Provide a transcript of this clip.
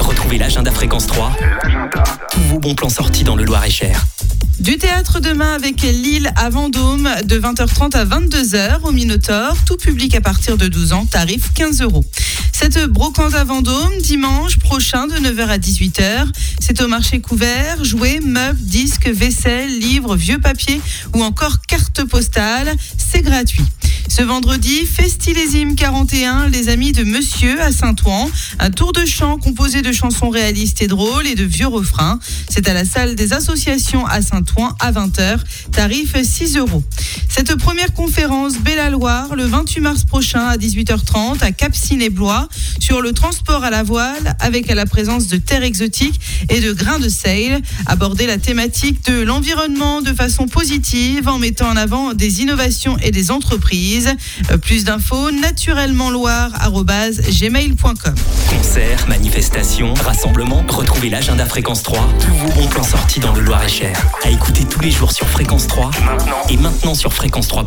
Retrouvez l'agenda Fréquence 3, tous vos bons plans sortis dans le Loir-et-Cher. Du théâtre demain avec Lille à Vendôme, de 20h30 à 22h au Minotaure, tout public à partir de 12 ans, tarif 15 €. Cette brocante à Vendôme, dimanche prochain de 9h à 18h, c'est au marché couvert, jouets, meubles, disques, vaisselle, livres, vieux papiers ou encore cartes postales, c'est gratuit. Ce vendredi, Festilésime 41, Les Amis de Monsieur à Saint-Ouen. Un tour de chant composé de chansons réalistes et drôles et de vieux refrains. C'est à la salle des associations à Saint-Ouen à 20h. Tarif 6 €. Cette première conférence Belle-Loire le 28 mars prochain à 18h30 à Cap-Siné-Blois sur le transport à la voile avec à la présence de terres exotiques et de grains de seigle. Aborder la thématique de l'environnement de façon positive en mettant en avant des innovations et des entreprises. Plus d'infos, naturellementloire@gmail.com. Concerts, manifestations, rassemblements, retrouvez l'agenda Fréquence 3. Tous vos bons plans sortis dans le Loir-et-Cher. À écouter tous les jours sur Fréquence 3 et maintenant sur Fréquence 3.